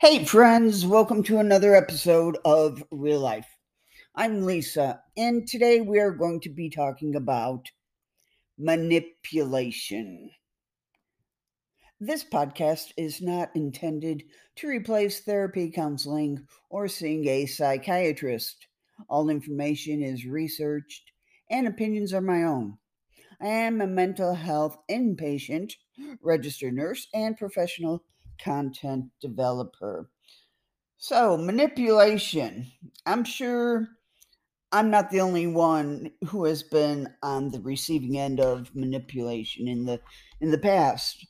Hey friends, welcome to another episode of Real Life. I'm Lisa, and today we are going to be talking about manipulation. This podcast is not intended to replace therapy, counseling, or seeing a psychiatrist. All information is researched, and opinions are my own. I am a mental health inpatient, registered nurse, and professional content developer. So, manipulation. I'm sure I'm not the only one who has been on the receiving end of manipulation in the past.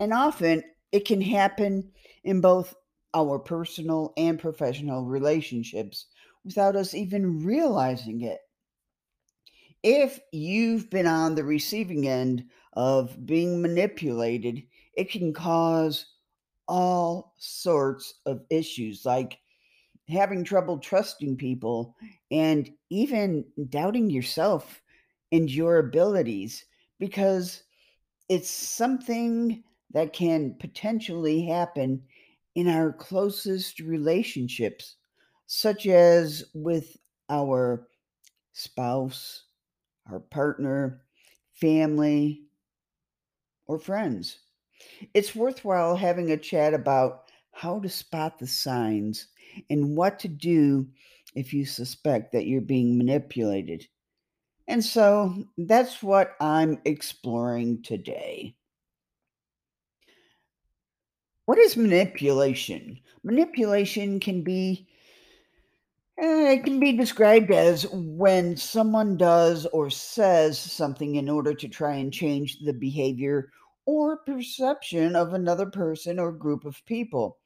And often it can happen in both our personal and professional relationships without us even realizing it. If you've been on the receiving end of being manipulated, it can cause all sorts of issues, like having trouble trusting people and even doubting yourself and your abilities, because it's something that can potentially happen in our closest relationships, such as with our spouse, our partner, family, or friends. It's worthwhile having a chat about how to spot the signs and what to do if you suspect that you're being manipulated. And so that's what I'm exploring today. What is manipulation? Manipulation can be described as when someone does or says something in order to try and change the behavior or perception of another person or group of people.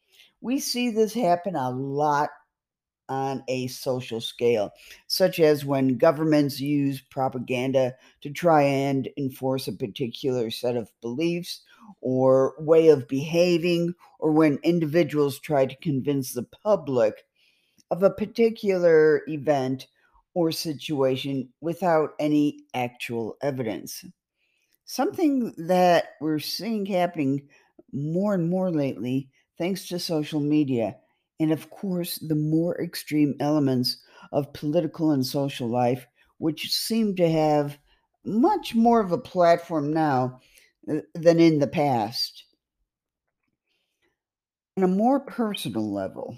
We see this happen a lot on a social scale, such as when governments use propaganda to try and enforce a particular set of beliefs or way of behaving, or when individuals try to convince the public of a particular event or situation without any actual evidence. Something that we're seeing happening more and more lately, thanks to social media, and of course, the more extreme elements of political and social life, which seem to have much more of a platform now than in the past. On a more personal level,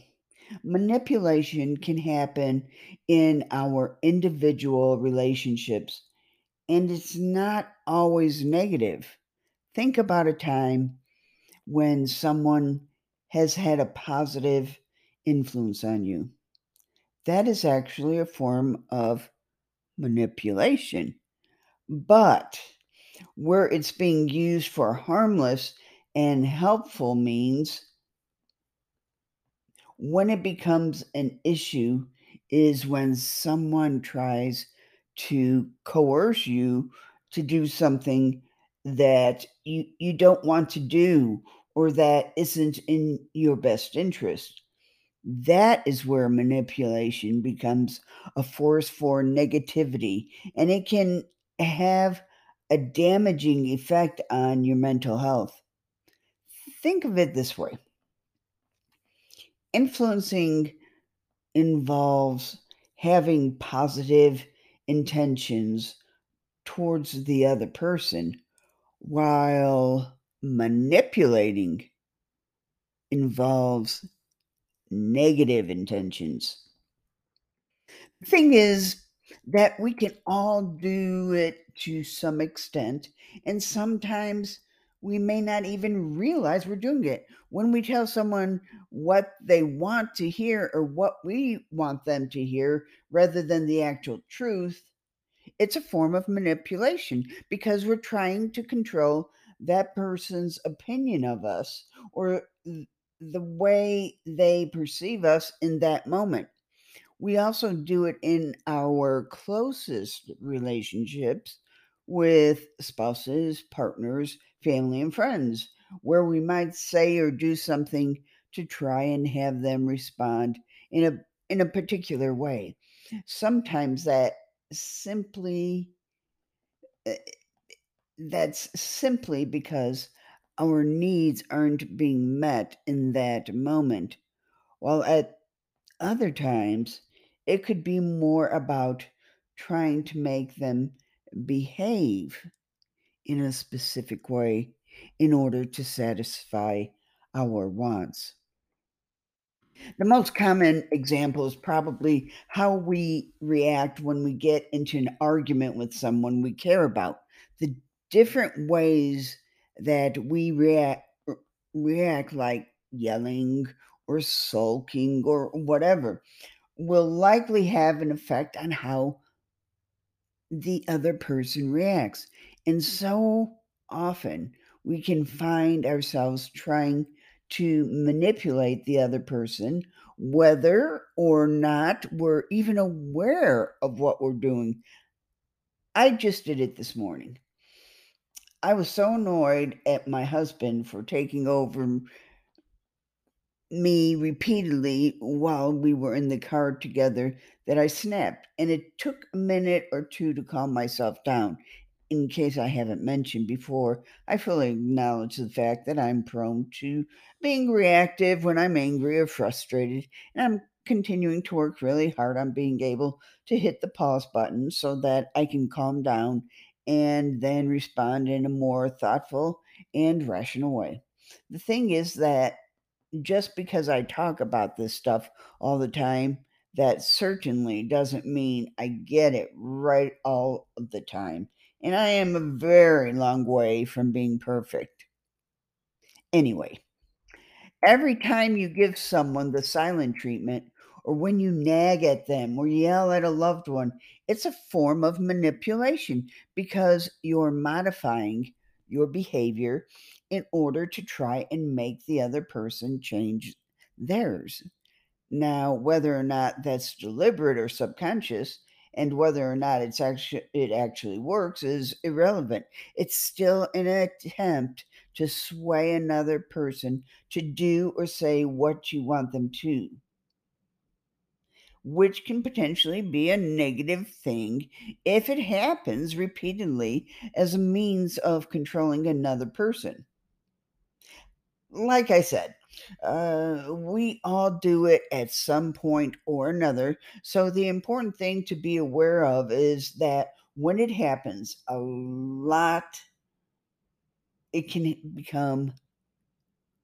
manipulation can happen in our individual relationships, and it's not always negative. Think about a time when someone has had a positive influence on you. That is actually a form of manipulation. But where it's being used for harmless and helpful means, when it becomes an issue, is when someone tries to coerce you to do something that you don't want to do or that isn't in your best interest. That is where manipulation becomes a force for negativity, and it can have a damaging effect on your mental health. Think of it this way. Influencing involves having positive intentions towards the other person, while manipulating involves negative intentions. The thing is that we can all do it to some extent, and sometimes we may not even realize we're doing it. When we tell someone what they want to hear or what we want them to hear rather than the actual truth, it's a form of manipulation because we're trying to control that person's opinion of us or the way they perceive us in that moment. We also do it in our closest relationships with spouses, partners, family, and friends, where we might say or do something to try and have them respond in a particular way. Sometimes that's simply because Our needs aren't being met in that moment, while at other times it could be more about trying to make them behave in a specific way in order to satisfy our wants. The most common example is probably how we react when we get into an argument with someone we care about. The different ways that we react, like yelling or sulking or whatever, will likely have an effect on how the other person reacts. And so often we can find ourselves trying to manipulate the other person, whether or not we're even aware of what we're doing. I just did it this morning. I was so annoyed at my husband for taking over me repeatedly while we were in the car together that I snapped, and it took a minute or two to calm myself down. In case I haven't mentioned before, I fully acknowledge the fact that I'm prone to being reactive when I'm angry or frustrated, and I'm continuing to work really hard on being able to hit the pause button so that I can calm down and then respond in a more thoughtful and rational way. The thing is that just because I talk about this stuff all the time, that certainly doesn't mean I get it right all of the time. And I am a very long way from being perfect. Anyway, every time you give someone the silent treatment, or when you nag at them or yell at a loved one, it's a form of manipulation because you're modifying your behavior in order to try and make the other person change theirs. Now, whether or not that's deliberate or subconscious, and whether or not it actually works is irrelevant. It's still an attempt to sway another person to do or say what you want them to, which can potentially be a negative thing if it happens repeatedly as a means of controlling another person. Like I said, we all do it at some point or another. So the important thing to be aware of is that when it happens a lot, it can become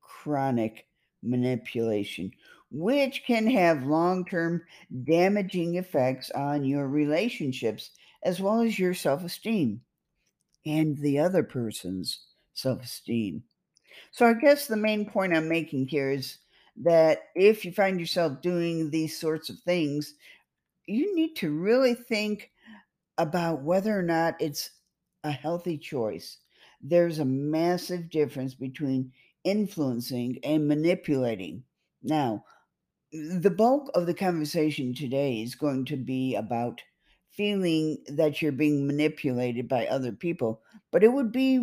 chronic manipulation, which can have long-term damaging effects on your relationships as well as your self-esteem and the other person's self-esteem. So I guess the main point I'm making here is that if you find yourself doing these sorts of things, you need to really think about whether or not it's a healthy choice. There's a massive difference between influencing and manipulating. Now, the bulk of the conversation today is going to be about feeling that you're being manipulated by other people, but it would be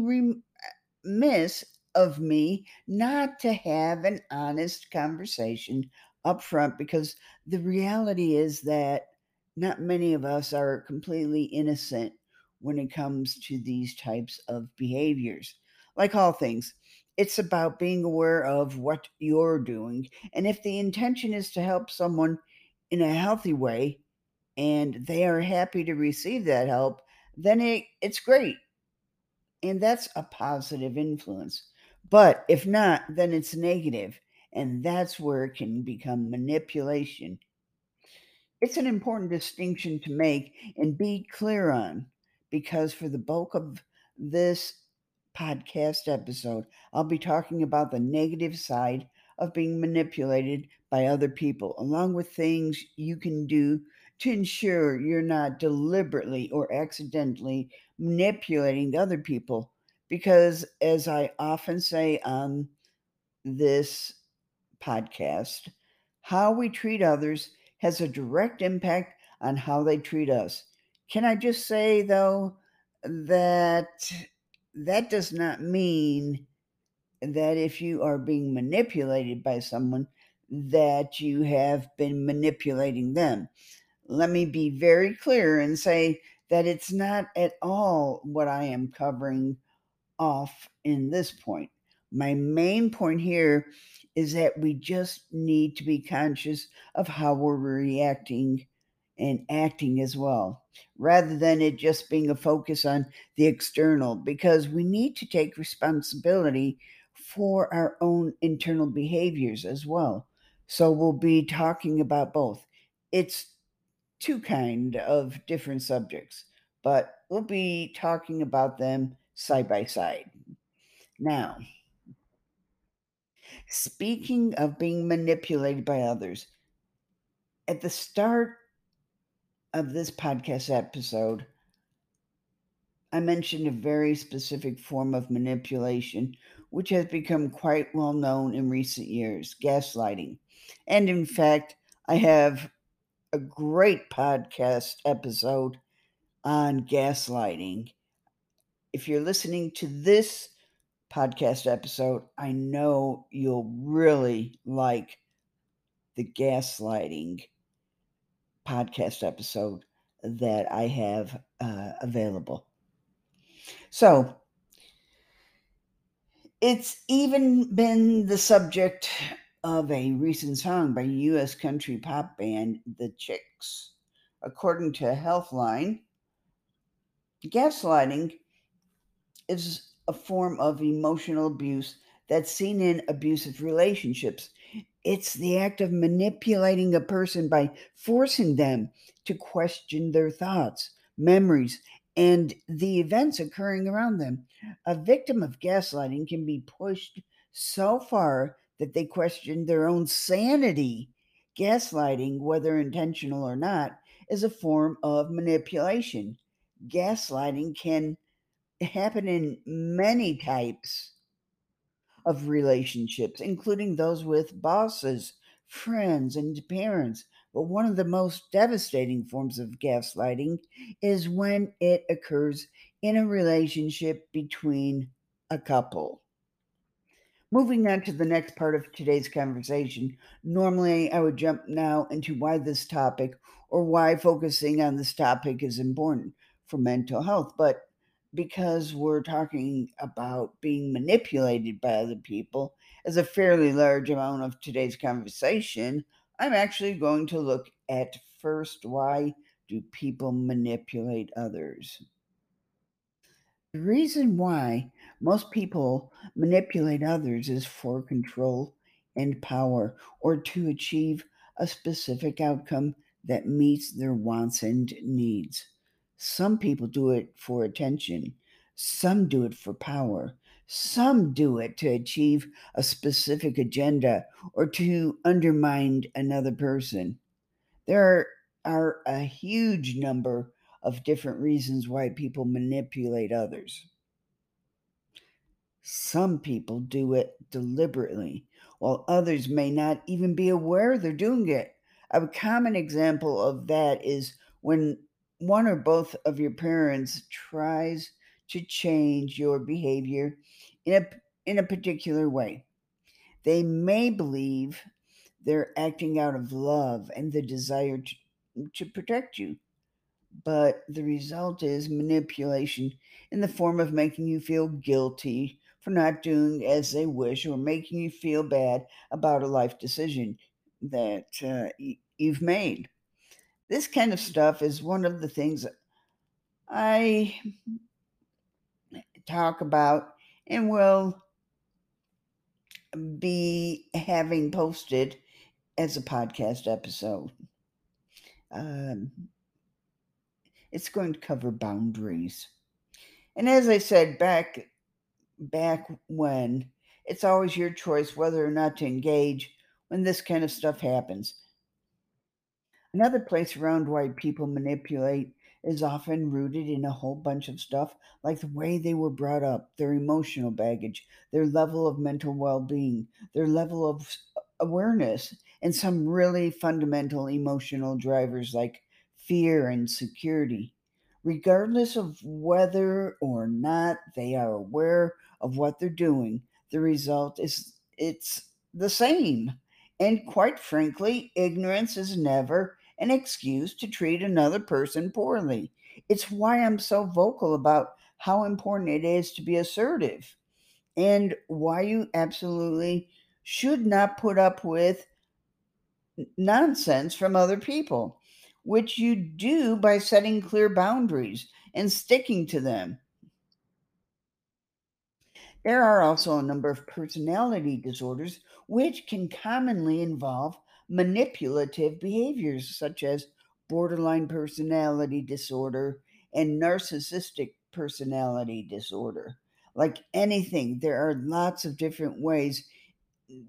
remiss of me not to have an honest conversation up front, because the reality is that not many of us are completely innocent when it comes to these types of behaviors. Like all things, it's about being aware of what you're doing, and if the intention is to help someone in a healthy way and they are happy to receive that help, then it's great, and that's a positive influence. But if not, then it's negative, and that's where it can become manipulation. It's an important distinction to make and be clear on, because for the bulk of this podcast episode, I'll be talking about the negative side of being manipulated by other people, along with things you can do to ensure you're not deliberately or accidentally manipulating other people. Because as I often say on this podcast, how we treat others has a direct impact on how they treat us. Can I just say, though, that does not mean that if you are being manipulated by someone, that you have been manipulating them. Let me be very clear and say that it's not at all what I am covering off in this point. My main point here is that we just need to be conscious of how we're reacting and acting as well, rather than it just being a focus on the external, because we need to take responsibility for our own internal behaviors as well. So we'll be talking about both. It's two kind of different subjects, but we'll be talking about them side by side. Now, speaking of being manipulated by others, at the start of this podcast episode, I mentioned a very specific form of manipulation, which has become quite well known in recent years, gaslighting. And in fact, I have a great podcast episode on gaslighting. If you're listening to this podcast episode, I know you'll really like the gaslighting podcast episode that I have available. So it's even been the subject of a recent song by U.S. country pop band, The Chicks. According to Healthline, gaslighting is a form of emotional abuse that's seen in abusive relationships. It's the act of manipulating a person by forcing them to question their thoughts, memories, and the events occurring around them. A victim of gaslighting can be pushed so far that they question their own sanity. Gaslighting, whether intentional or not, is a form of manipulation. Gaslighting can happen in many types of relationships, including those with bosses, friends, and parents. But one of the most devastating forms of gaslighting is when it occurs in a relationship between a couple. Moving on to the next part of today's conversation, normally I would jump now into why this topic or why focusing on this topic is important for mental health, but because we're talking about being manipulated by other people as a fairly large amount of today's conversation, I'm actually going to look at first, why do people manipulate others? The reason why most people manipulate others is for control and power, or to achieve a specific outcome that meets their wants and needs. Some people do it for attention. Some do it for power. Some do it to achieve a specific agenda or to undermine another person. There are a huge number of different reasons why people manipulate others. Some people do it deliberately, while others may not even be aware they're doing it. A common example of that is when one or both of your parents tries to change your behavior in a particular way. They may believe they're acting out of love and the desire to protect you, but the result is manipulation in the form of making you feel guilty for not doing as they wish, or making you feel bad about a life decision that you've made. This kind of stuff is one of the things I talk about and will be having posted as a podcast episode. It's going to cover boundaries. And as I said back when, it's always your choice whether or not to engage when this kind of stuff happens. Another place around why people manipulate is often rooted in a whole bunch of stuff, like the way they were brought up, their emotional baggage, their level of mental well-being, their level of awareness, and some really fundamental emotional drivers like fear and security. Regardless of whether or not they are aware of what they're doing, the result is it's the same. And quite frankly, ignorance is never an excuse to treat another person poorly. It's why I'm so vocal about how important it is to be assertive and why you absolutely should not put up with nonsense from other people, which you do by setting clear boundaries and sticking to them. There are also a number of personality disorders which can commonly involve manipulative behaviors, such as borderline personality disorder and narcissistic personality disorder. Like anything, there are lots of different ways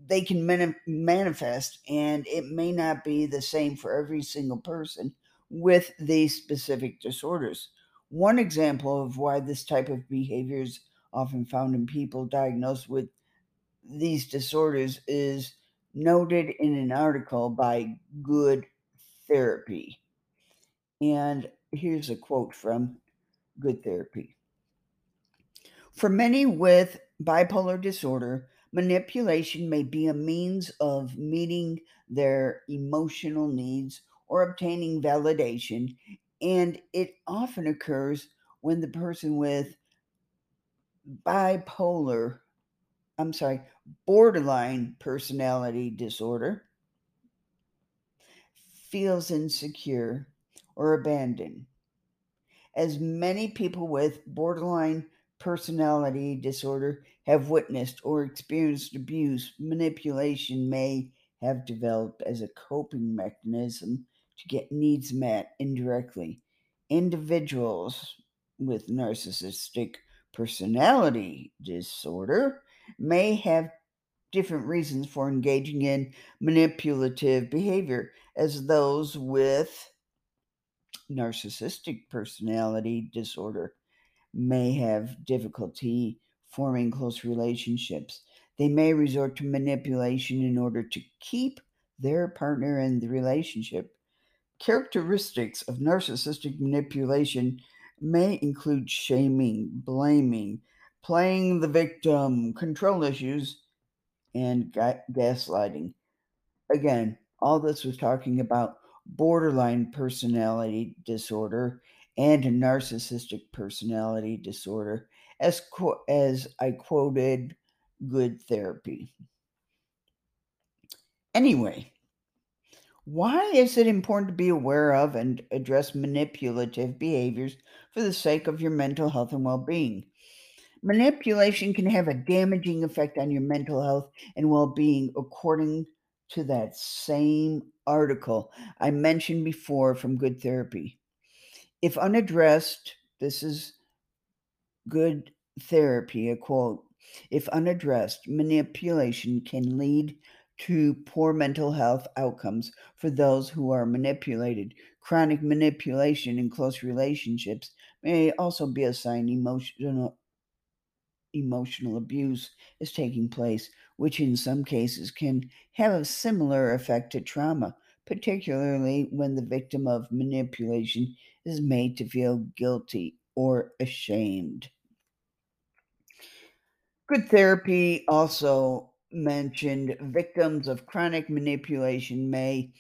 they can manifest, and it may not be the same for every single person with these specific disorders. One example of why this type of behavior is often found in people diagnosed with these disorders is noted in an article by Good Therapy. And here's a quote from Good Therapy. For many with bipolar disorder, manipulation may be a means of meeting their emotional needs or obtaining validation, and it often occurs when the person with borderline personality disorder feels insecure or abandoned. As many people with borderline personality disorder have witnessed or experienced abuse, manipulation may have developed as a coping mechanism to get needs met indirectly. Individuals with narcissistic personality disorder may have different reasons for engaging in manipulative behavior as those with narcissistic personality disorder may have difficulty forming close relationships. They may resort to manipulation in order to keep their partner in the relationship. Characteristics of narcissistic manipulation may include shaming, blaming, playing the victim, control issues, and gaslighting. Again, all this was talking about borderline personality disorder and a narcissistic personality disorder, as I quoted Good Therapy. Anyway, why is it important to be aware of and address manipulative behaviors for the sake of your mental health and well-being? Manipulation can have a damaging effect on your mental health and well-being, according to that same article I mentioned before from Good Therapy. If unaddressed, this is Good Therapy, a quote, if unaddressed, manipulation can lead to poor mental health outcomes for those who are manipulated. Chronic manipulation in close relationships may also be a sign emotional abuse is taking place, which in some cases can have a similar effect to trauma, particularly when the victim of manipulation is made to feel guilty or ashamed. Good Therapy also mentioned victims of chronic manipulation may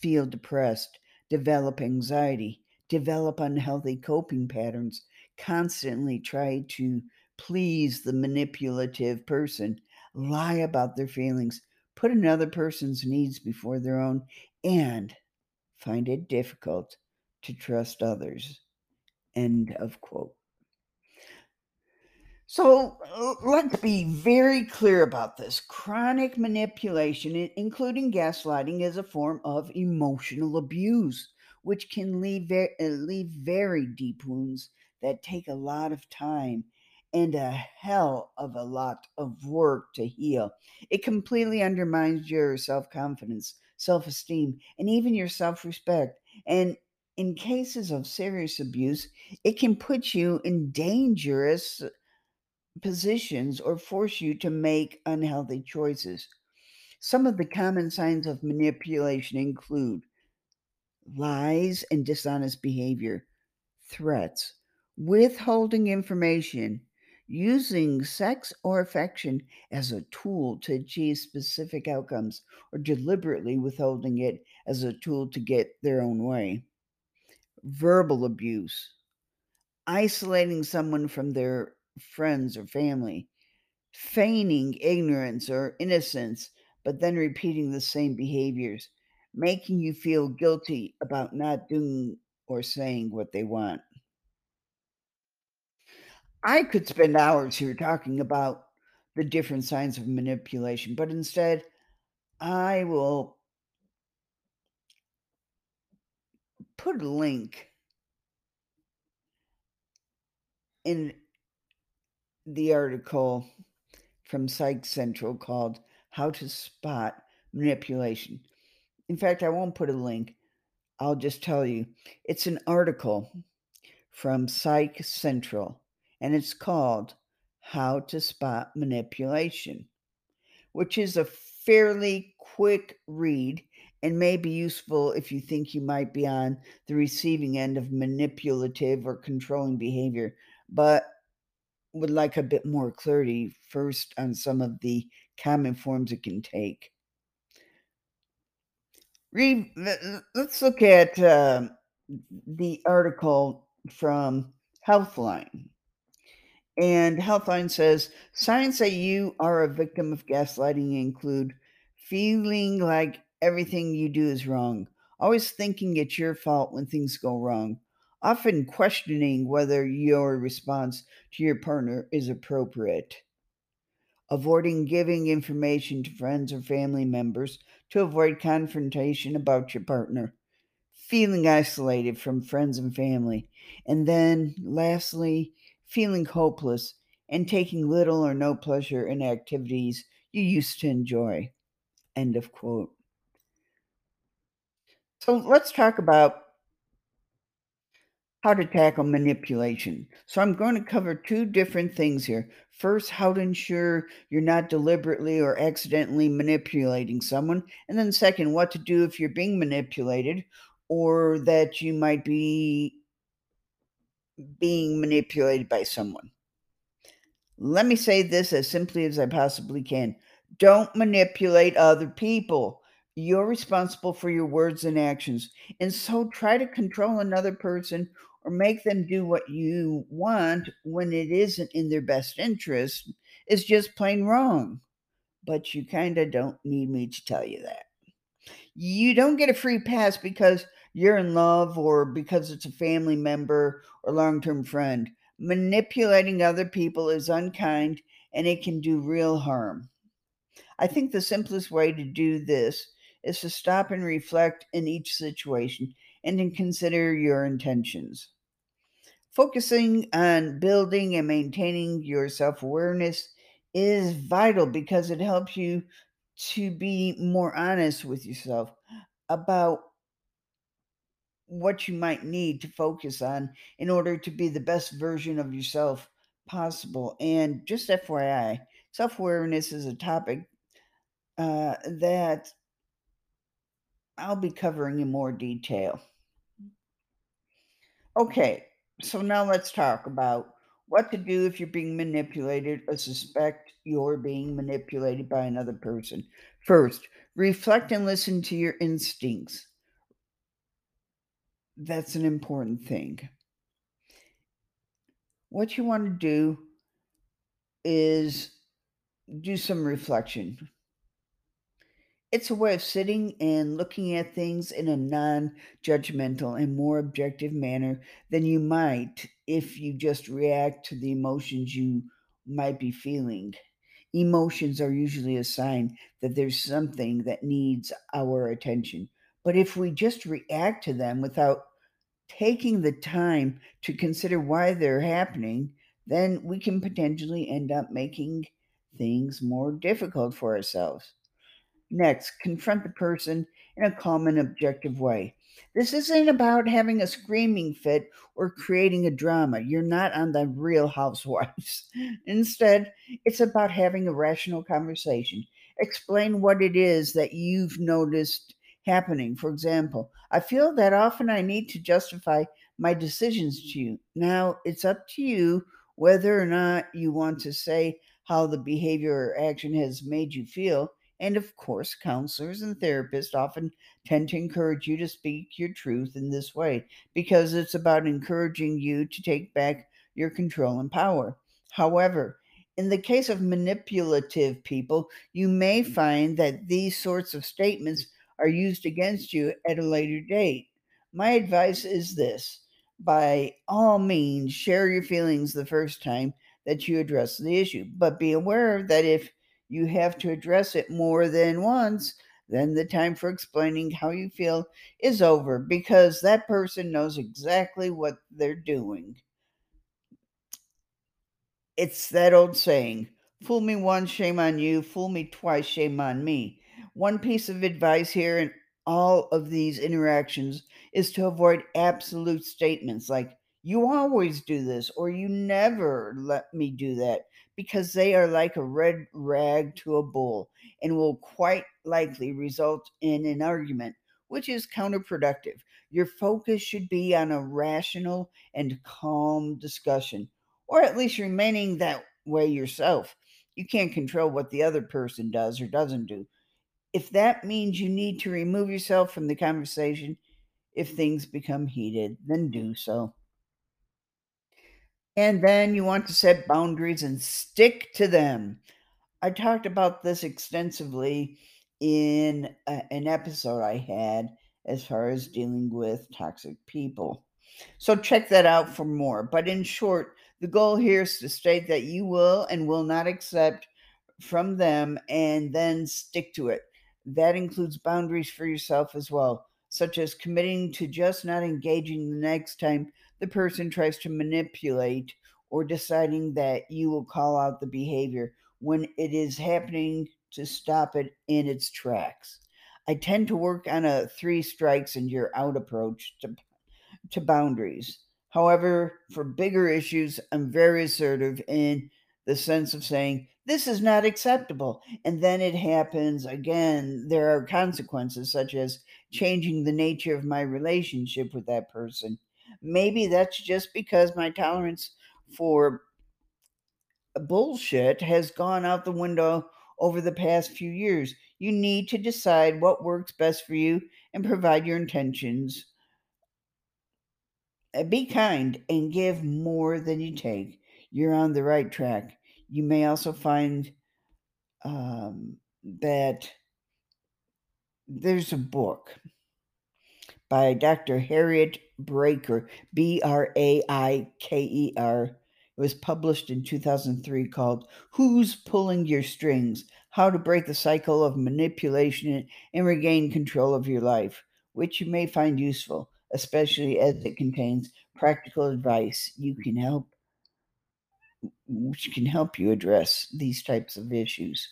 feel depressed, develop anxiety, develop unhealthy coping patterns, constantly try to please the manipulative person, lie about their feelings, put another person's needs before their own, and find it difficult to trust others. End of quote. So let's be very clear about this. Chronic manipulation, including gaslighting, is a form of emotional abuse, which can leave very deep wounds that take a lot of time and a hell of a lot of work to heal. It completely undermines your self-confidence, self-esteem, and even your self-respect. And in cases of serious abuse, it can put you in dangerous positions or force you to make unhealthy choices. Some of the common signs of manipulation include lies and dishonest behavior, threats, withholding information, using sex or affection as a tool to achieve specific outcomes, or deliberately withholding it as a tool to get their own way. Verbal abuse, isolating someone from their friends or family, feigning ignorance or innocence, but then repeating the same behaviors, making you feel guilty about not doing or saying what they want. I could spend hours here talking about the different signs of manipulation, but instead, I will put a link in the article from Psych Central called How to Spot Manipulation. In fact, I won't put a link. I'll just tell you. It's an article from Psych Central, and it's called How to Spot Manipulation, which is a fairly quick read and may be useful if you think you might be on the receiving end of manipulative or controlling behavior, but would like a bit more clarity first on some of the common forms it can take. Let's look at the article from Healthline. And Healthline says, signs that you are a victim of gaslighting include feeling like everything you do is wrong, always thinking it's your fault when things go wrong, often questioning whether your response to your partner is appropriate, avoiding giving information to friends or family members to avoid confrontation about your partner, feeling isolated from friends and family, and then lastly, feeling hopeless and taking little or no pleasure in activities you used to enjoy. End of quote. So let's talk about how to tackle manipulation. So I'm going to cover two different things here. First, how to ensure you're not deliberately or accidentally manipulating someone. And then second, what to do if you're being manipulated or that you might be being manipulated by someone. Let me say this as simply as I possibly can. Don't manipulate other people. You're responsible for your words and actions. And so try to control another person or make them do what you want when it isn't in their best interest. It's just plain wrong. But you kind of don't need me to tell you that. You don't get a free pass because you're in love or because it's a family member or long-term friend. Manipulating other people is unkind and it can do real harm. I think the simplest way to do this is to stop and reflect in each situation and then consider your intentions. Focusing on building and maintaining your self-awareness is vital because it helps you to be more honest with yourself about what you might need to focus on in order to be the best version of yourself possible. And just FYI, self-awareness is a topic that I'll be covering in more detail. Okay, so now let's talk about what to do if you're being manipulated or suspect you're being manipulated by another person. First, reflect and listen to your instincts. That's an important thing. What you want to do is do some reflection. It's a way of sitting and looking at things in a non-judgmental and more objective manner than you might if you just react to the emotions you might be feeling. Emotions are usually a sign that there's something that needs our attention. But if we just react to them without taking the time to consider why they're happening, then we can potentially end up making things more difficult for ourselves. Next, confront the person in a calm and objective way. This isn't about having a screaming fit or creating a drama. You're not on the Real Housewives. Instead, it's about having a rational conversation. Explain what it is that you've noticed happening. For example, I feel that often I need to justify my decisions to you. Now, it's up to you whether or not you want to say how the behavior or action has made you feel. And of course, counselors and therapists often tend to encourage you to speak your truth in this way because it's about encouraging you to take back your control and power. However, In the case of manipulative people, you may find that these sorts of statements are used against you at a later date. My advice is this: by all means, share your feelings the first time that you address the issue, but be aware that if you have to address it more than once, then the time for explaining how you feel is over, because that person knows exactly what they're doing. It's that old saying, fool me once, shame on you, fool me twice, shame on me. One piece of advice here in all of these interactions is to avoid absolute statements like, you always do this, or you never let me do that, because they are like a red rag to a bull and will quite likely result in an argument, which is counterproductive. Your focus should be on a rational and calm discussion, or at least remaining that way yourself. You can't control what the other person does or doesn't do. If that means you need to remove yourself from the conversation, if things become heated, then do so. And then you want to set boundaries and stick to them. I talked about this extensively in an episode I had as far as dealing with toxic people. So check that out for more. But in short, the goal here is to state that you will and will not accept from them, and then stick to it. That includes boundaries for yourself as well, such as committing to just not engaging the next time the person tries to manipulate, or deciding that you will call out the behavior when it is happening to stop it in its tracks. I tend to work on a 3 strikes and you're out approach to boundaries. However, for bigger issues, I'm very assertive in the sense of saying, this is not acceptable. And then it happens again. There are consequences, such as changing the nature of my relationship with that person. Maybe that's just because my tolerance for bullshit has gone out the window over the past few years. You need to decide what works best for you and provide your intentions. Be kind and give more than you take. You're on the right track. You may also find that there's a book by Dr. Harriet Breaker, B-R-A-I-K-E-R. It was published in 2003, called Who's Pulling Your Strings? How to Break the Cycle of Manipulation and Regain Control of Your Life, which you may find useful, especially as it contains practical advice which can help you address these types of issues.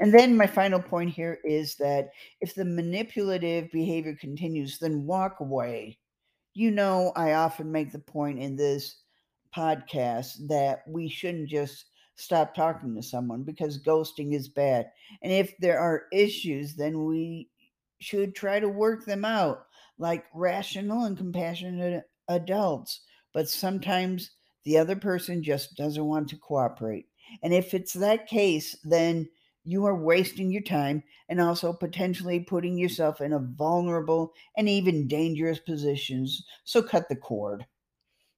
And then my final point here is that if the manipulative behavior continues, then walk away. You know, I often make the point in this podcast that we shouldn't just stop talking to someone, because ghosting is bad. And if there are issues, then we should try to work them out like rational and compassionate adults. But sometimes the other person just doesn't want to cooperate. And if it's that case, then you are wasting your time and also potentially putting yourself in a vulnerable and even dangerous positions. So cut the cord.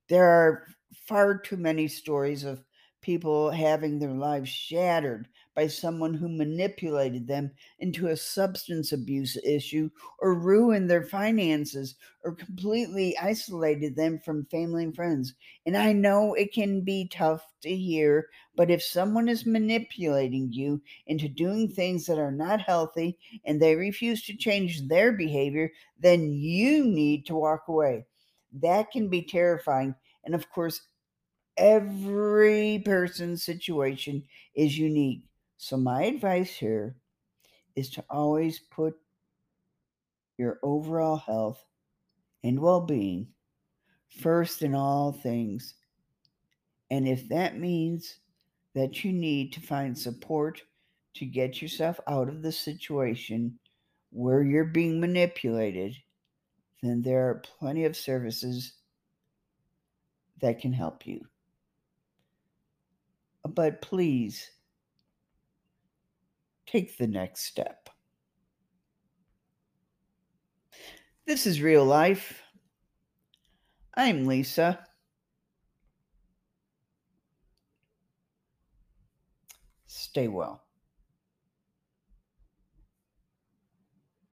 There are far too many stories of people having their lives shattered by someone who manipulated them into a substance abuse issue, or ruined their finances, or completely isolated them from family and friends. And I know it can be tough to hear, but if someone is manipulating you into doing things that are not healthy and they refuse to change their behavior, then you need to walk away. That can be terrifying. And of course, every person's situation is unique. So my advice here is to always put your overall health and well-being first in all things. And if that means that you need to find support to get yourself out of the situation where you're being manipulated, then there are plenty of services that can help you. But please, take the next step. This is Real Life. I'm Lisa. Stay well.